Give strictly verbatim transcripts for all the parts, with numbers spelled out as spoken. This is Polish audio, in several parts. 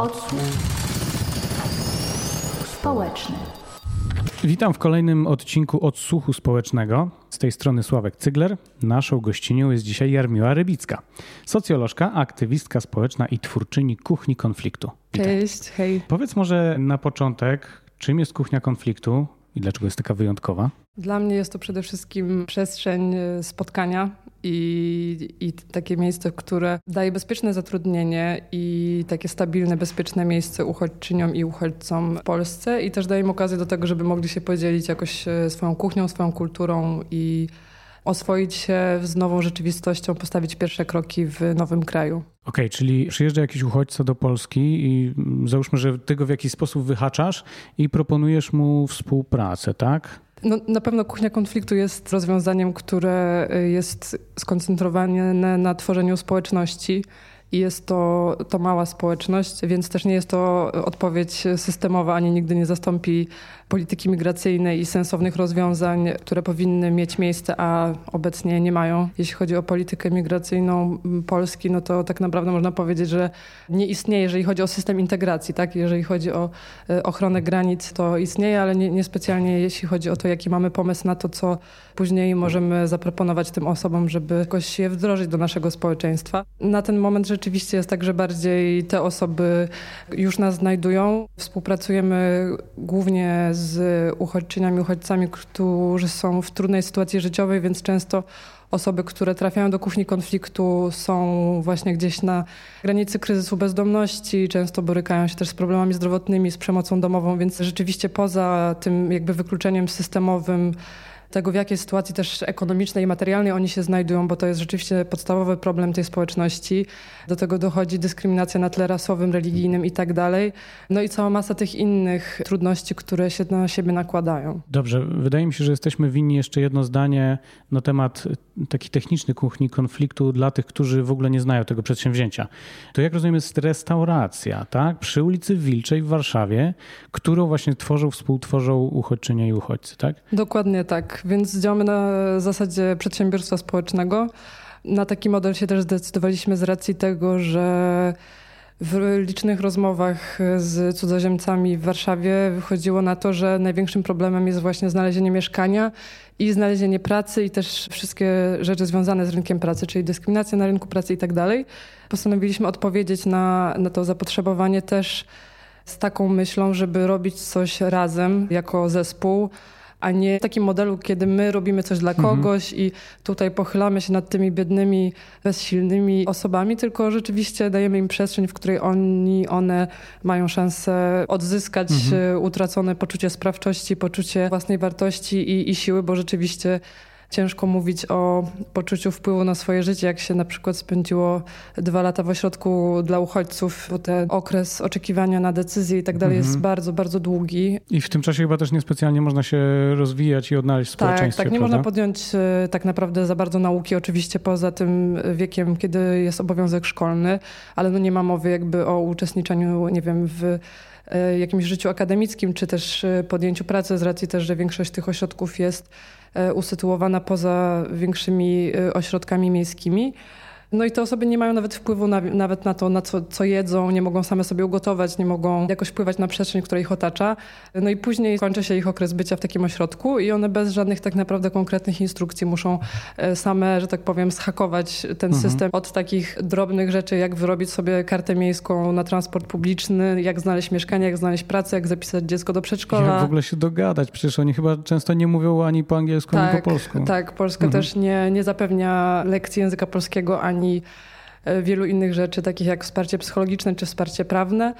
Odsłuch społeczny. Witam w kolejnym odcinku Odsłuchu Społecznego. Z tej strony Sławek Cygler. Naszą gościnią jest dzisiaj Jarmiła Rybicka, socjolożka, aktywistka społeczna i twórczyni Kuchni Konfliktu. Witam. Cześć, hej. Powiedz może na początek, czym jest Kuchnia Konfliktu i dlaczego jest taka wyjątkowa? Dla mnie jest to przede wszystkim przestrzeń spotkania i, i takie miejsce, które daje bezpieczne zatrudnienie i takie stabilne, bezpieczne miejsce uchodźczyniom i uchodźcom w Polsce i też daje im okazję do tego, żeby mogli się podzielić jakoś swoją kuchnią, swoją kulturą i oswoić się z nową rzeczywistością, postawić pierwsze kroki w nowym kraju. Okej, okay, czyli przyjeżdża jakiś uchodźca do Polski i załóżmy, że ty go w jakiś sposób wyhaczasz i proponujesz mu współpracę, tak? No, na pewno Kuchnia Konfliktu jest rozwiązaniem, które jest skoncentrowane na tworzeniu społeczności i jest to, to mała społeczność, więc też nie jest to odpowiedź systemowa, ani nigdy nie zastąpi polityki migracyjnej i sensownych rozwiązań, które powinny mieć miejsce, a obecnie nie mają. Jeśli chodzi o politykę migracyjną Polski, no to tak naprawdę można powiedzieć, że nie istnieje, jeżeli chodzi o system integracji, tak? Jeżeli chodzi o ochronę granic, to istnieje, ale nie, nie specjalnie jeśli chodzi o to, jaki mamy pomysł na to, co później możemy zaproponować tym osobom, żeby jakoś je wdrożyć do naszego społeczeństwa. Na ten moment rzeczywiście jest tak, że bardziej te osoby już nas znajdują. Współpracujemy głównie z uchodźczyniami, uchodźcami, którzy są w trudnej sytuacji życiowej, więc często osoby, które trafiają do Kuchni Konfliktu, są właśnie gdzieś na granicy kryzysu bezdomności, często borykają się też z problemami zdrowotnymi, z przemocą domową, więc rzeczywiście poza tym jakby wykluczeniem systemowym tego, w jakiej sytuacji też ekonomicznej i materialnej oni się znajdują, bo to jest rzeczywiście podstawowy problem tej społeczności. Do tego dochodzi dyskryminacja na tle rasowym, religijnym i tak dalej. No i cała masa tych innych trudności, które się na siebie nakładają. Dobrze, wydaje mi się, że jesteśmy winni jeszcze jedno zdanie na temat taki techniczny Kuchni Konfliktu dla tych, którzy w ogóle nie znają tego przedsięwzięcia. To jak rozumiem jest restauracja, tak? Przy ulicy Wilczej w Warszawie, którą właśnie tworzą, współtworzą uchodźczynie i uchodźcy, tak? Dokładnie tak. Więc działamy na zasadzie przedsiębiorstwa społecznego. Na taki model się też zdecydowaliśmy z racji tego, że w licznych rozmowach z cudzoziemcami w Warszawie wychodziło na to, że największym problemem jest właśnie znalezienie mieszkania i znalezienie pracy i też wszystkie rzeczy związane z rynkiem pracy, czyli dyskryminacja na rynku pracy i tak dalej. Postanowiliśmy odpowiedzieć na, na to zapotrzebowanie też z taką myślą, żeby robić coś razem jako zespół, a nie w takim modelu, kiedy my robimy coś dla kogoś i tutaj pochylamy się nad tymi biednymi, bezsilnymi osobami, tylko rzeczywiście dajemy im przestrzeń, w której oni, one mają szansę odzyskać mhm. utracone poczucie sprawczości, poczucie własnej wartości i, i siły, bo rzeczywiście ciężko mówić o poczuciu wpływu na swoje życie, jak się na przykład spędziło dwa lata w ośrodku dla uchodźców, bo ten okres oczekiwania na decyzję i tak dalej jest bardzo, bardzo długi. I w tym czasie chyba też niespecjalnie można się rozwijać i odnaleźć w tak, społeczeństwie, Tak, nie prawda? Można podjąć tak naprawdę za bardzo nauki, oczywiście poza tym wiekiem, kiedy jest obowiązek szkolny, ale no nie ma mowy jakby o uczestniczeniu, nie wiem, w jakimś życiu akademickim, czy też podjęciu pracy, z racji też, że większość tych ośrodków jest usytuowana poza większymi ośrodkami miejskimi. No i te osoby nie mają nawet wpływu na, nawet na to, na co, co jedzą, nie mogą same sobie ugotować, nie mogą jakoś wpływać na przestrzeń, która ich otacza. No i później kończy się ich okres bycia w takim ośrodku i one bez żadnych tak naprawdę konkretnych instrukcji muszą same, że tak powiem, zhakować ten mhm. system od takich drobnych rzeczy, jak wyrobić sobie kartę miejską na transport publiczny, jak znaleźć mieszkanie, jak znaleźć pracę, jak zapisać dziecko do przedszkola. Jak w ogóle się dogadać, przecież oni chyba często nie mówią ani po angielsku, tak, ani po polsku. Tak, Polska mhm. też nie, nie zapewnia lekcji języka polskiego, ani i wielu innych rzeczy, takich jak wsparcie psychologiczne czy wsparcie prawne.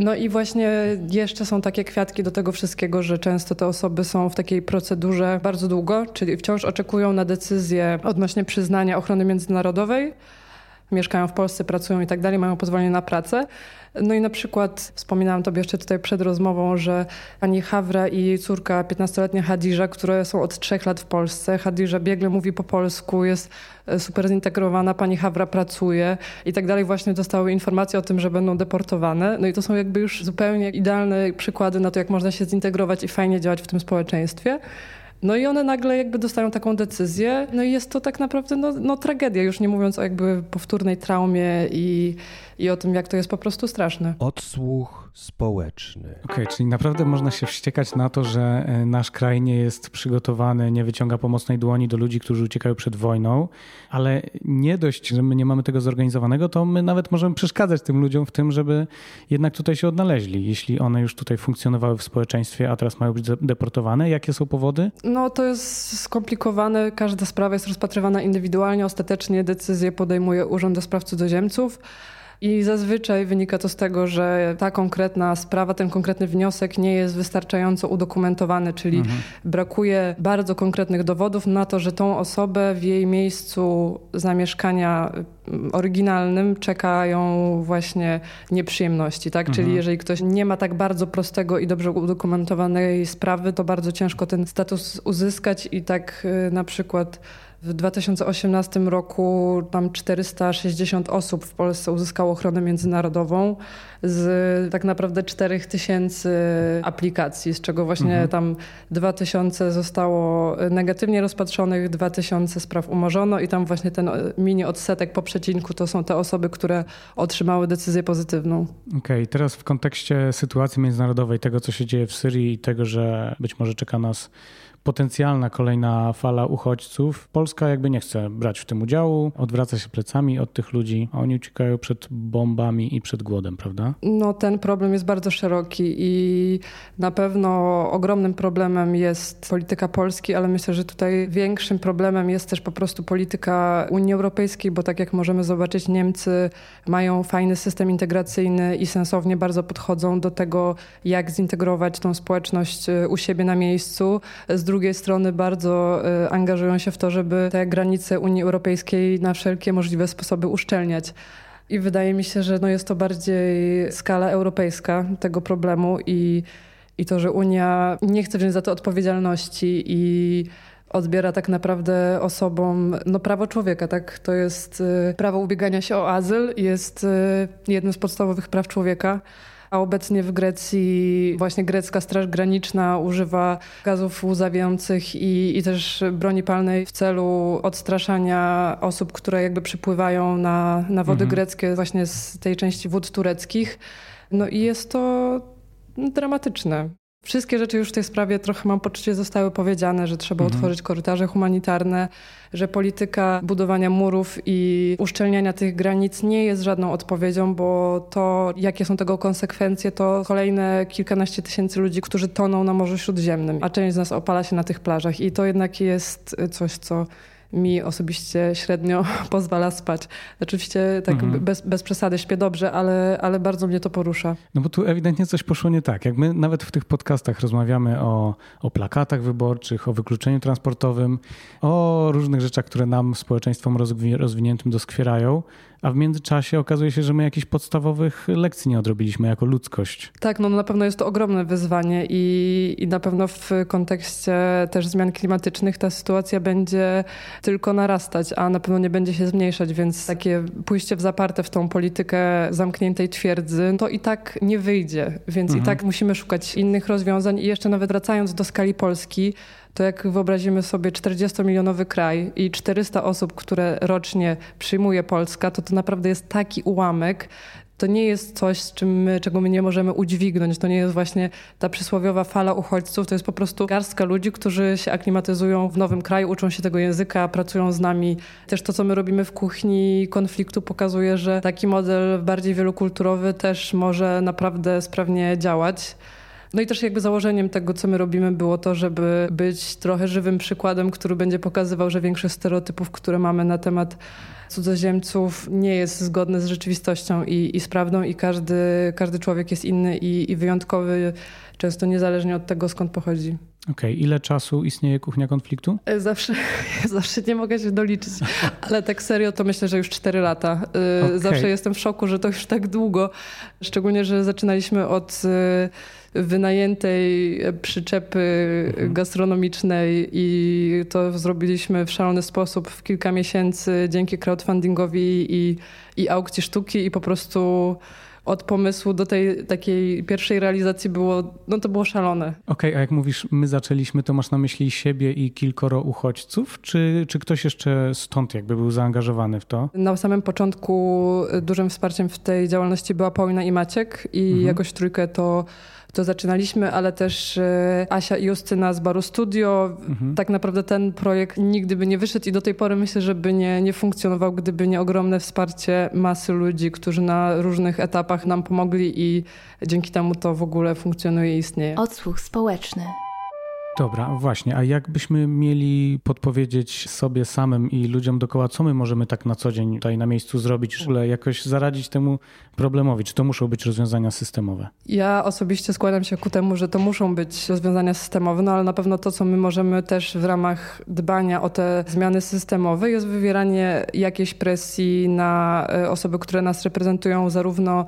No i właśnie jeszcze są takie kwiatki do tego wszystkiego, że często te osoby są w takiej procedurze bardzo długo, czyli wciąż oczekują na decyzję odnośnie przyznania ochrony międzynarodowej. Mieszkają w Polsce, pracują i tak dalej, mają pozwolenie na pracę. No i na przykład wspominałam tobie jeszcze tutaj przed rozmową, że pani Hawra i jej córka, piętnastoletnia Hadidża, które są od trzech lat w Polsce. Hadidża biegle mówi po polsku, jest super zintegrowana, pani Hawra pracuje i tak dalej. Właśnie dostały informacje o tym, że będą deportowane. No i to są jakby już zupełnie idealne przykłady na to, jak można się zintegrować i fajnie działać w tym społeczeństwie. No i one nagle jakby dostają taką decyzję. No i jest to tak naprawdę no, no, tragedia, już nie mówiąc o jakby powtórnej traumie i, i o tym, jak to jest po prostu straszne. Odsłuch społeczny. Okej, okay, czyli naprawdę można się wściekać na to, że nasz kraj nie jest przygotowany, nie wyciąga pomocnej dłoni do ludzi, którzy uciekają przed wojną, ale nie dość, że my nie mamy tego zorganizowanego, to my nawet możemy przeszkadzać tym ludziom w tym, żeby jednak tutaj się odnaleźli. Jeśli one już tutaj funkcjonowały w społeczeństwie, a teraz mają być deportowane, jakie są powody? No to jest skomplikowane, każda sprawa jest rozpatrywana indywidualnie, ostatecznie decyzję podejmuje Urząd do Spraw Cudzoziemców i zazwyczaj wynika to z tego, że ta konkretna sprawa, ten konkretny wniosek nie jest wystarczająco udokumentowany, czyli mhm. brakuje bardzo konkretnych dowodów na to, że tą osobę w jej miejscu zamieszkania oryginalnym czekają właśnie nieprzyjemności, tak? Czyli mhm. jeżeli ktoś nie ma tak bardzo prostego i dobrze udokumentowanej sprawy, to bardzo ciężko ten status uzyskać i tak na przykład w dwa tysiące osiemnastym roku tam czterysta sześćdziesiąt osób w Polsce uzyskało ochronę międzynarodową z tak naprawdę cztery tysiące aplikacji, z czego właśnie mhm. tam dwa tysiące zostało negatywnie rozpatrzonych, dwa tysiące spraw umorzono i tam właśnie ten mini odsetek po przecinku to są te osoby, które otrzymały decyzję pozytywną. Okej, okay, teraz w kontekście sytuacji międzynarodowej, tego co się dzieje w Syrii i tego, że być może czeka nas potencjalna kolejna fala uchodźców. Polska jakby nie chce brać w tym udziału, odwraca się plecami od tych ludzi, a oni uciekają przed bombami i przed głodem, prawda? No ten problem jest bardzo szeroki i na pewno ogromnym problemem jest polityka Polski, ale myślę, że tutaj większym problemem jest też po prostu polityka Unii Europejskiej, bo tak jak możemy zobaczyć, Niemcy mają fajny system integracyjny i sensownie bardzo podchodzą do tego, jak zintegrować tą społeczność u siebie na miejscu. Z Z drugiej strony bardzo angażują się w to, żeby te granice Unii Europejskiej na wszelkie możliwe sposoby uszczelniać. I wydaje mi się, że no jest to bardziej skala europejska tego problemu i, i to, że Unia nie chce wziąć za to odpowiedzialności i odbiera tak naprawdę osobom no, prawo człowieka, tak? To jest prawo ubiegania się o azyl, jest jednym z podstawowych praw człowieka. A obecnie w Grecji właśnie grecka Straż Graniczna używa gazów łzawiących i, i też broni palnej w celu odstraszania osób, które jakby przypływają na, na wody mhm. greckie właśnie z tej części wód tureckich. No i jest to dramatyczne. Wszystkie rzeczy już w tej sprawie trochę mam poczucie zostały powiedziane, że trzeba mhm. otworzyć korytarze humanitarne, że polityka budowania murów i uszczelniania tych granic nie jest żadną odpowiedzią, bo to, jakie są tego konsekwencje, to kolejne kilkanaście tysięcy ludzi, którzy toną na Morzu Śródziemnym, a część z nas opala się na tych plażach i to jednak jest coś, co mi osobiście średnio pozwala spać. Oczywiście tak mhm. bez, bez przesady śpię dobrze, ale, ale bardzo mnie to porusza. No bo tu ewidentnie coś poszło nie tak. Jak my nawet w tych podcastach rozmawiamy o, o plakatach wyborczych, o wykluczeniu transportowym, o różnych rzeczach, które nam, społeczeństwom rozwi- rozwiniętym doskwierają, a w międzyczasie okazuje się, że my jakichś podstawowych lekcji nie odrobiliśmy jako ludzkość. Tak, no na pewno jest to ogromne wyzwanie i, i na pewno w kontekście też zmian klimatycznych ta sytuacja będzie tylko narastać, a na pewno nie będzie się zmniejszać, więc takie pójście w zaparte w tą politykę zamkniętej twierdzy, to i tak nie wyjdzie, więc mhm. i tak musimy szukać innych rozwiązań i jeszcze nawet wracając do skali Polski, to jak wyobrazimy sobie czterdziestomilionowy kraj i czterysta osób, które rocznie przyjmuje Polska, to to naprawdę jest taki ułamek. To nie jest coś, z czym my, czego my nie możemy udźwignąć. To nie jest właśnie ta przysłowiowa fala uchodźców. To jest po prostu garstka ludzi, którzy się aklimatyzują w nowym kraju, uczą się tego języka, pracują z nami. Też to, co my robimy w Kuchni Konfliktu pokazuje, że taki model bardziej wielokulturowy też może naprawdę sprawnie działać. No i też jakby założeniem tego, co my robimy, było to, żeby być trochę żywym przykładem, który będzie pokazywał, że większość stereotypów, które mamy na temat cudzoziemców, nie jest zgodne z rzeczywistością i, i z prawdą i każdy, każdy człowiek jest inny i, i wyjątkowy, często niezależnie od tego, skąd pochodzi. Okej, okay. Ile czasu istnieje Kuchnia Konfliktu? Zawsze, zawsze nie mogę się doliczyć, ale tak serio to myślę, że już cztery lata. Okay. Zawsze jestem w szoku, że to już tak długo, szczególnie, że zaczynaliśmy od wynajętej przyczepy mhm. gastronomicznej i to zrobiliśmy w szalony sposób w kilka miesięcy dzięki crowdfundingowi i, i aukcji sztuki i po prostu od pomysłu do tej takiej pierwszej realizacji było, no to było szalone. Okej, okay, a jak mówisz, my zaczęliśmy, to masz na myśli siebie i kilkoro uchodźców? Czy, czy ktoś jeszcze stąd jakby był zaangażowany w to? Na samym początku dużym wsparciem w tej działalności była Paulina i Maciek i mhm. jakoś trójkę to... to zaczynaliśmy, ale też Asia i Justyna z Baro Studio. Mhm. Tak naprawdę ten projekt nigdy by nie wyszedł i do tej pory myślę, że by nie, nie funkcjonował, gdyby nie ogromne wsparcie masy ludzi, którzy na różnych etapach nam pomogli i dzięki temu to w ogóle funkcjonuje i istnieje. Odsłuch społeczny. Dobra, właśnie. A jakbyśmy mieli podpowiedzieć sobie samym i ludziom dookoła, co my możemy tak na co dzień tutaj na miejscu zrobić, żeby jakoś zaradzić temu problemowi? Czy to muszą być rozwiązania systemowe? Ja osobiście składam się ku temu, że to muszą być rozwiązania systemowe, no ale na pewno to, co my możemy też w ramach dbania o te zmiany systemowe, jest wywieranie jakiejś presji na osoby, które nas reprezentują zarówno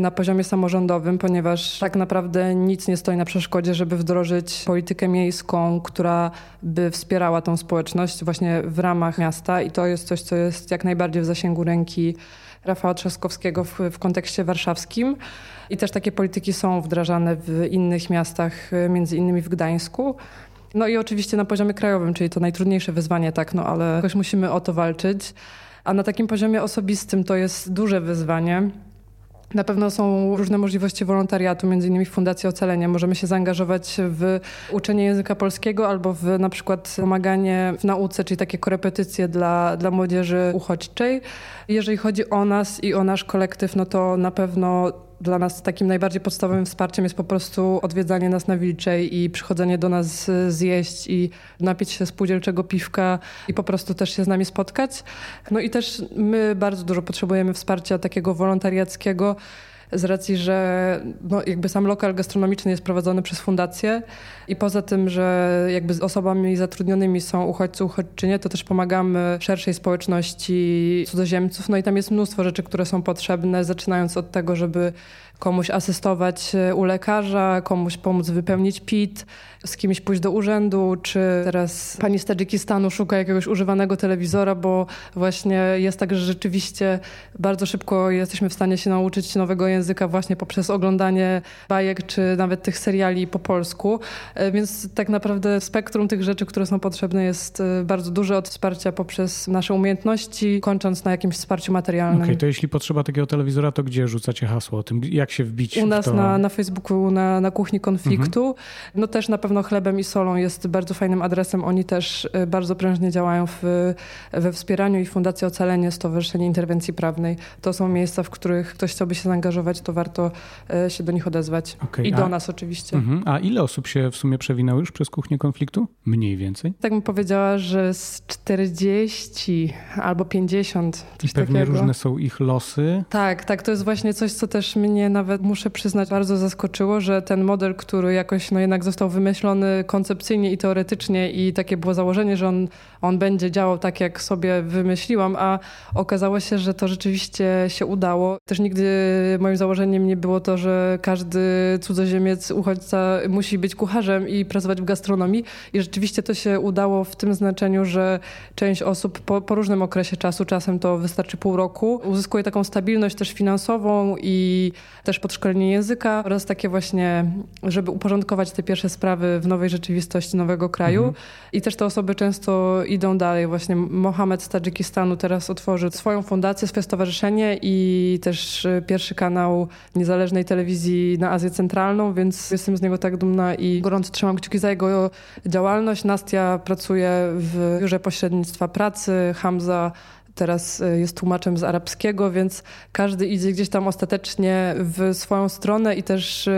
na poziomie samorządowym, ponieważ tak naprawdę nic nie stoi na przeszkodzie, żeby wdrożyć politykę miejską, Miejską, która by wspierała tą społeczność właśnie w ramach miasta i to jest coś, co jest jak najbardziej w zasięgu ręki Rafała Trzaskowskiego w, w kontekście warszawskim i też takie polityki są wdrażane w innych miastach, między innymi w Gdańsku. No i oczywiście na poziomie krajowym, czyli to najtrudniejsze wyzwanie, tak, no ale jakoś musimy o to walczyć. A na takim poziomie osobistym to jest duże wyzwanie. Na pewno są różne możliwości wolontariatu, między innymi w Fundacji Ocalenia. Możemy się zaangażować w uczenie języka polskiego albo w na przykład pomaganie w nauce, czyli takie korepetycje dla, dla młodzieży uchodźczej. Jeżeli chodzi o nas i o nasz kolektyw, no to na pewno dla nas takim najbardziej podstawowym wsparciem jest po prostu odwiedzanie nas na Wilczej i przychodzenie do nas zjeść i napić się spółdzielczego piwka i po prostu też się z nami spotkać. No i też my bardzo dużo potrzebujemy wsparcia takiego wolontariackiego z racji, że no jakby sam lokal gastronomiczny jest prowadzony przez fundację i poza tym, że jakby z osobami zatrudnionymi są uchodźcy, uchodźczynie, to też pomagamy szerszej społeczności cudzoziemców. No i tam jest mnóstwo rzeczy, które są potrzebne, zaczynając od tego, żeby komuś asystować u lekarza, komuś pomóc wypełnić P I T, z kimś pójść do urzędu, czy teraz pani z Tadżykistanu szuka jakiegoś używanego telewizora, bo właśnie jest tak, że rzeczywiście bardzo szybko jesteśmy w stanie się nauczyć nowego języka właśnie poprzez oglądanie bajek, czy nawet tych seriali po polsku. Więc tak naprawdę spektrum tych rzeczy, które są potrzebne, jest bardzo duże, od wsparcia poprzez nasze umiejętności, kończąc na jakimś wsparciu materialnym. Okej, okay, to jeśli potrzeba takiego telewizora, to gdzie rzucacie hasło o tym, jak się wbić? U nas w to... na, na Facebooku, na, na Kuchni Konfliktu. Mhm. No też na pewno Chlebem i Solą jest bardzo fajnym adresem. Oni też bardzo prężnie działają w, we wspieraniu i Fundacja Ocalenie, Stowarzyszenie Interwencji Prawnej. To są miejsca, w których ktoś chciałby się zaangażować, to warto się do nich odezwać. Okay, I a... do nas oczywiście. Mhm. A ile osób się w sumie przewinęło już przez Kuchnię Konfliktu? Mniej więcej? Tak bym powiedziała, że z czterdzieści albo pięćdziesiąt. I pewnie takiego. Różne są ich losy. Tak, tak. To jest właśnie coś, co też mnie nawet, muszę przyznać, bardzo zaskoczyło, że ten model, który jakoś no jednak został wymyślony koncepcyjnie i teoretycznie i takie było założenie, że on, on będzie działał tak, jak sobie wymyśliłam, a okazało się, że to rzeczywiście się udało. Też nigdy moim założeniem nie było to, że każdy cudzoziemiec, uchodźca musi być kucharzem i pracować w gastronomii i rzeczywiście to się udało w tym znaczeniu, że część osób po, po różnym okresie czasu, czasem to wystarczy pół roku, uzyskuje taką stabilność też finansową i też podszkolenie języka oraz takie właśnie, żeby uporządkować te pierwsze sprawy w nowej rzeczywistości nowego kraju. Mhm. I też te osoby często idą dalej. Właśnie Mohamed z Tadżykistanu teraz otworzył swoją fundację, swoje stowarzyszenie i też pierwszy kanał niezależnej telewizji na Azję Centralną, więc jestem z niego tak dumna i gorąco trzymam kciuki za jego działalność. Nastia pracuje w biurze pośrednictwa pracy, Hamza teraz jest tłumaczem z arabskiego, więc każdy idzie gdzieś tam ostatecznie w swoją stronę i też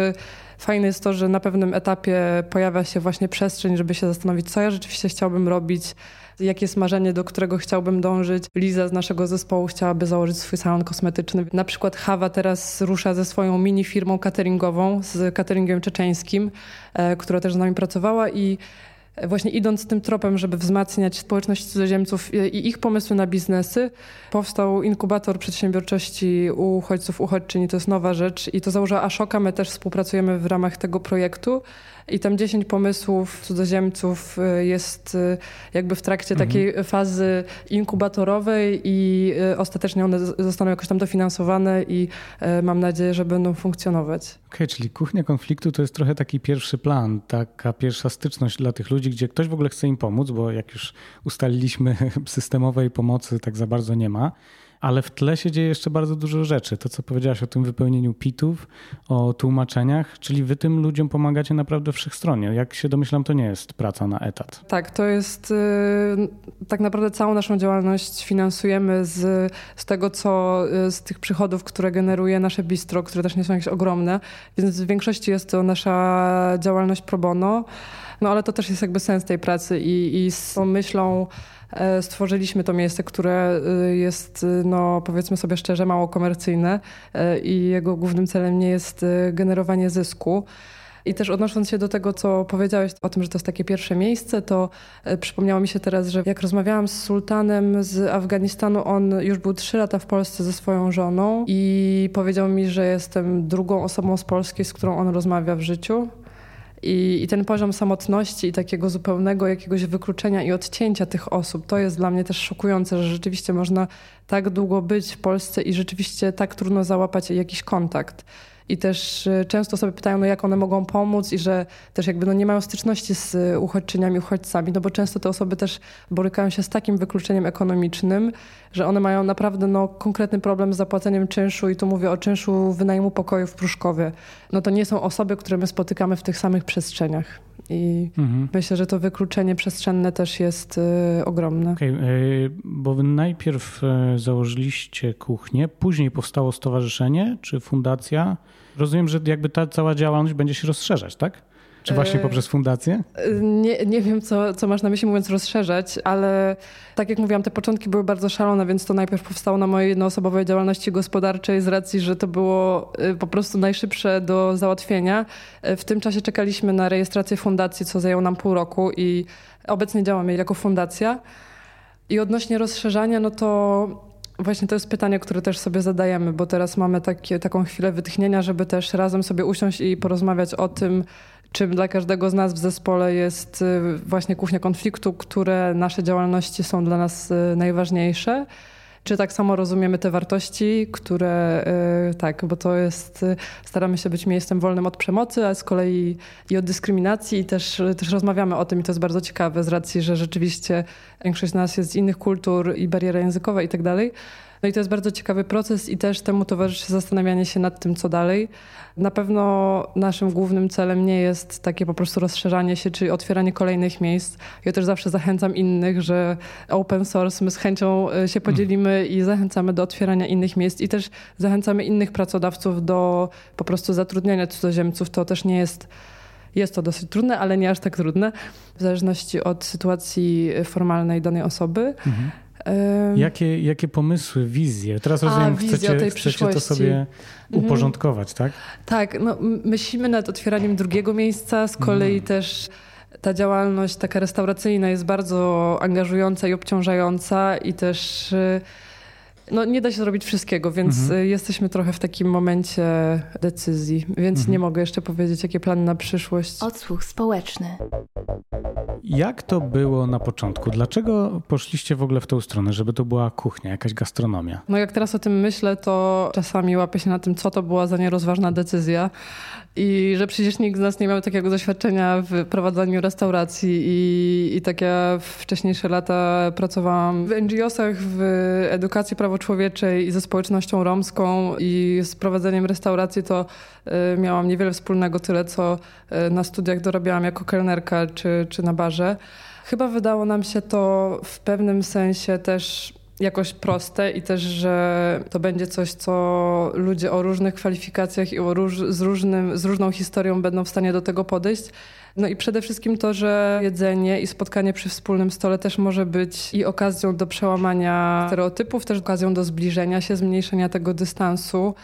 fajne jest to, że na pewnym etapie pojawia się właśnie przestrzeń, żeby się zastanowić, co ja rzeczywiście chciałbym robić, jakie jest marzenie, do którego chciałbym dążyć. Liza z naszego zespołu chciałaby założyć swój salon kosmetyczny. Na przykład Hava teraz rusza ze swoją mini firmą cateringową, z cateringiem czeczeńskim, która też z nami pracowała i właśnie idąc tym tropem, żeby wzmacniać społeczność cudzoziemców i ich pomysły na biznesy, powstał inkubator przedsiębiorczości uchodźców, uchodźczyń. To jest nowa rzecz i to założyła Ashoka. My też współpracujemy w ramach tego projektu i tam dziesięć pomysłów cudzoziemców jest jakby w trakcie mhm. takiej fazy inkubatorowej i ostatecznie one zostaną jakoś tam dofinansowane i mam nadzieję, że będą funkcjonować. Okej, okay, czyli Kuchnia Konfliktu to jest trochę taki pierwszy plan, taka pierwsza styczność dla tych ludzi, gdzie ktoś w ogóle chce im pomóc, bo jak już ustaliliśmy, systemowej pomocy tak za bardzo nie ma. Ale w tle się dzieje jeszcze bardzo dużo rzeczy. To, co powiedziałaś o tym wypełnieniu pitów, o tłumaczeniach, czyli wy tym ludziom pomagacie naprawdę wszechstronnie. Jak się domyślam, to nie jest praca na etat. Tak, to jest tak naprawdę całą naszą działalność finansujemy z, z tego, co z tych przychodów, które generuje nasze bistro, które też nie są jakieś ogromne. Więc w większości jest to nasza działalność pro bono. No ale to też jest jakby sens tej pracy i, i z tą myślą stworzyliśmy to miejsce, które jest, no powiedzmy sobie szczerze, mało komercyjne i jego głównym celem nie jest generowanie zysku. I też odnosząc się do tego, co powiedziałeś o tym, że to jest takie pierwsze miejsce, to przypomniało mi się teraz, że jak rozmawiałam z sultanem z Afganistanu, on już był trzy lata w Polsce ze swoją żoną i powiedział mi, że jestem drugą osobą z Polski, z którą on rozmawia w życiu. I, I ten poziom samotności i takiego zupełnego jakiegoś wykluczenia i odcięcia tych osób, to jest dla mnie też szokujące, że rzeczywiście można tak długo być w Polsce i rzeczywiście tak trudno załapać jakiś kontakt. I też często sobie pytają, no jak one mogą pomóc i że też jakby no nie mają styczności z uchodźczyniami, uchodźcami, no bo często te osoby też borykają się z takim wykluczeniem ekonomicznym, że one mają naprawdę no konkretny problem z zapłaceniem czynszu i tu mówię o czynszu wynajmu pokoju w Pruszkowie. No to nie są osoby, które my spotykamy w tych samych przestrzeniach. I mhm. myślę, że to wykluczenie przestrzenne też jest y, ogromne. Okay, y, bo wy najpierw założyliście kuchnię, później powstało stowarzyszenie czy fundacja. Rozumiem, że jakby ta cała działalność będzie się rozszerzać, tak? Czy właśnie poprzez fundację? Nie, nie wiem, co, co masz na myśli mówiąc rozszerzać, ale tak jak mówiłam, te początki były bardzo szalone, więc to najpierw powstało na mojej jednoosobowej działalności gospodarczej z racji, że to było po prostu najszybsze do załatwienia. W tym czasie czekaliśmy na rejestrację fundacji, co zajęło nam pół roku i obecnie działamy jako fundacja. I odnośnie rozszerzania, no to... Właśnie to jest pytanie, które też sobie zadajemy, bo teraz mamy takie, taką chwilę wytchnienia, żeby też razem sobie usiąść i porozmawiać o tym, czym dla każdego z nas w zespole jest właśnie kuchnia konfliktu, które nasze działalności są dla nas najważniejsze. Czy tak samo rozumiemy te wartości, które tak, bo to jest, staramy się być miejscem wolnym od przemocy, a z kolei i od dyskryminacji i też, też rozmawiamy o tym i to jest bardzo ciekawe z racji, że rzeczywiście większość z nas jest z innych kultur i bariera językowa i tak dalej. No i to jest bardzo ciekawy proces i też temu towarzyszy zastanawianie się nad tym, co dalej. Na pewno naszym głównym celem nie jest takie po prostu rozszerzanie się, czyli otwieranie kolejnych miejsc. Ja też zawsze zachęcam innych, że open source, my z chęcią się podzielimy i zachęcamy do otwierania innych miejsc i też zachęcamy innych pracodawców do po prostu zatrudniania cudzoziemców. To też nie jest... Jest to dosyć trudne, ale nie aż tak trudne, w zależności od sytuacji formalnej danej osoby. Mhm. Jakie, jakie pomysły, wizje? Teraz rozumiem, A, wizja chcecie, tej chcecie to sobie uporządkować, mhm. tak? Tak, no, myślimy nad otwieraniem drugiego miejsca, z kolei mhm. też ta działalność taka restauracyjna jest bardzo angażująca i obciążająca i też no, nie da się zrobić wszystkiego, więc mhm. jesteśmy trochę w takim momencie decyzji, więc mhm. nie mogę jeszcze powiedzieć, jakie plany na przyszłość. Odsłuch społeczny. Jak to było na początku? Dlaczego poszliście w ogóle w tą stronę, żeby to była kuchnia, jakaś gastronomia? No jak teraz o tym myślę, to czasami łapię się na tym, co to była za nierozważna decyzja i że przecież nikt z nas nie miał takiego doświadczenia w prowadzeniu restauracji i, i tak ja wcześniejsze lata pracowałam w en dżi osach, w edukacji prawoczłowieczej i ze społecznością romską i z prowadzeniem restauracji to y, miałam niewiele wspólnego, tyle co y, na studiach dorabiałam jako kelnerka czy, czy na barze. Chyba wydało nam się to w pewnym sensie też jakoś proste i też, że to będzie coś, co ludzie o różnych kwalifikacjach i o róż, z, różnym, z różną historią będą w stanie do tego podejść. No i przede wszystkim to, że jedzenie i spotkanie przy wspólnym stole też może być i okazją do przełamania stereotypów, też okazją do zbliżenia się, zmniejszenia tego dystansu.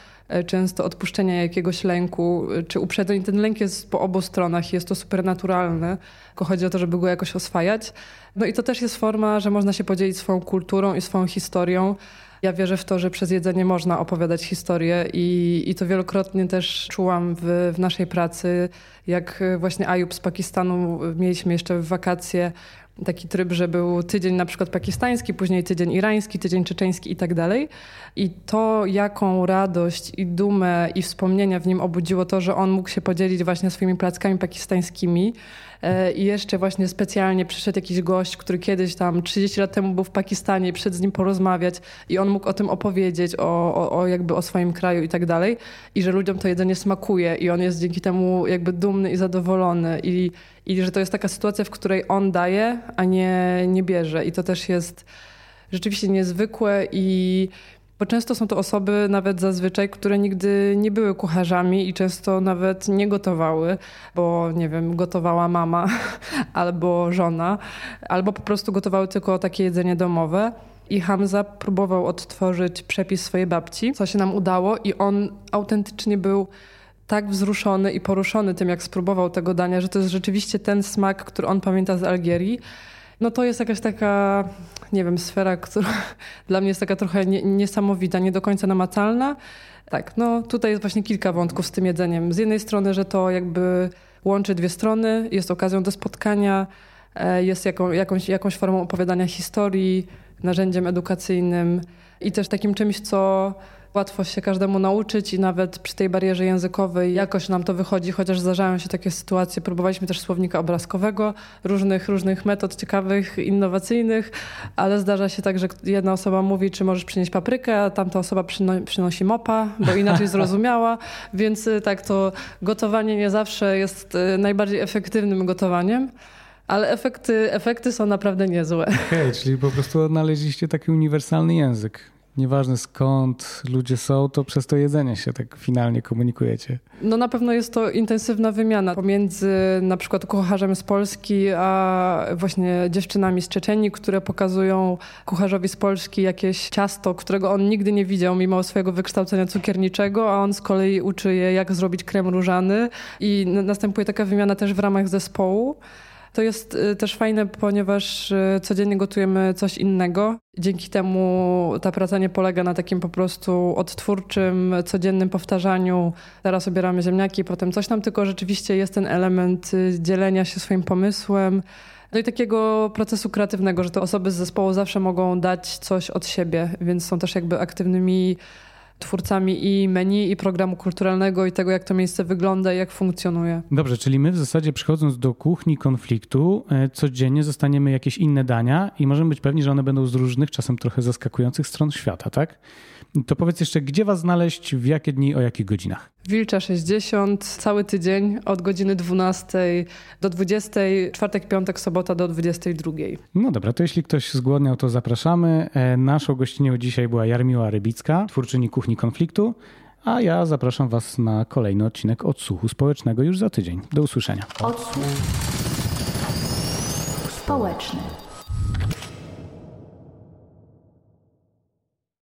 często odpuszczenia jakiegoś lęku czy uprzedzeń. Ten lęk jest po obu stronach, jest to supernaturalne, tylko chodzi o to, żeby go jakoś oswajać. No i to też jest forma, że można się podzielić swoją kulturą i swoją historią. Ja wierzę w to, że przez jedzenie można opowiadać historię i, i to wielokrotnie też czułam w, w naszej pracy, jak właśnie Ayub z Pakistanu, mieliśmy jeszcze w wakacje taki tryb, że był tydzień na przykład pakistański, później tydzień irański, tydzień czeczeński i tak dalej. I to, jaką radość i dumę i wspomnienia w nim obudziło to, że on mógł się podzielić właśnie swoimi plackami pakistańskimi. I jeszcze właśnie specjalnie przyszedł jakiś gość, który kiedyś tam trzydzieści lat temu był w Pakistanie i przyszedł z nim porozmawiać i on mógł o tym opowiedzieć, o, o, o jakby o swoim kraju i tak dalej. I że ludziom to jedzenie smakuje i on jest dzięki temu jakby dumny i zadowolony. I, i że to jest taka sytuacja, w której on daje, a nie, nie bierze. I to też jest rzeczywiście niezwykłe i... Bo często są to osoby nawet zazwyczaj, które nigdy nie były kucharzami i często nawet nie gotowały, bo nie wiem, gotowała mama albo żona, albo po prostu gotowały tylko takie jedzenie domowe. I Hamza próbował odtworzyć przepis swojej babci, co się nam udało i on autentycznie był tak wzruszony i poruszony tym, jak spróbował tego dania, że to jest rzeczywiście ten smak, który on pamięta z Algierii. No to jest jakaś taka, nie wiem, sfera, która dla mnie jest taka trochę nie, niesamowita, nie do końca namacalna. Tak, no tutaj jest właśnie kilka wątków z tym jedzeniem. Z jednej strony, że to jakby łączy dwie strony, jest okazją do spotkania, jest jaką, jakąś, jakąś formą opowiadania historii, narzędziem edukacyjnym i też takim czymś, co łatwo się każdemu nauczyć i nawet przy tej barierze językowej jakoś nam to wychodzi, chociaż zdarzają się takie sytuacje. Próbowaliśmy też słownika obrazkowego, różnych, różnych metod ciekawych, innowacyjnych, ale zdarza się tak, że jedna osoba mówi, czy możesz przynieść paprykę, a tamta osoba przyno- przynosi mopa, bo inaczej zrozumiała, więc tak to gotowanie nie zawsze jest najbardziej efektywnym gotowaniem. Ale efekty, efekty są naprawdę niezłe. Okej, czyli po prostu odnaleźliście taki uniwersalny język. Nieważne skąd ludzie są, to przez to jedzenie się tak finalnie komunikujecie. No na pewno jest to intensywna wymiana pomiędzy na przykład kucharzem z Polski, a właśnie dziewczynami z Czeczenii, które pokazują kucharzowi z Polski jakieś ciasto, którego on nigdy nie widział mimo swojego wykształcenia cukierniczego, a on z kolei uczy je, jak zrobić krem różany i następuje taka wymiana też w ramach zespołu. To jest też fajne, ponieważ codziennie gotujemy coś innego. Dzięki temu ta praca nie polega na takim po prostu odtwórczym, codziennym powtarzaniu. Teraz obieramy ziemniaki, potem coś tam, tylko rzeczywiście jest ten element dzielenia się swoim pomysłem. No i takiego procesu kreatywnego, że te osoby z zespołu zawsze mogą dać coś od siebie, więc są też jakby aktywnymi twórcami i menu, i programu kulturalnego, i tego, jak to miejsce wygląda i jak funkcjonuje. Dobrze, czyli my w zasadzie przychodząc do kuchni konfliktu codziennie zostaniemy jakieś inne dania i możemy być pewni, że one będą z różnych, czasem trochę zaskakujących stron świata, tak? To powiedz jeszcze, gdzie was znaleźć, w jakie dni, o jakich godzinach? Wilcza sześćdziesiąt, cały tydzień, od godziny dwunastej do dwudziestej, czwartek, piątek, sobota do dwudziestej drugiej. No dobra, to jeśli ktoś zgłodniał, to zapraszamy. Naszą gościnią dzisiaj była Jarmiła Rybicka, twórczyni Kuchni Konfliktu, a ja zapraszam was na kolejny odcinek Odsłuchu Społecznego już za tydzień. Do usłyszenia. Odsłuch społeczny.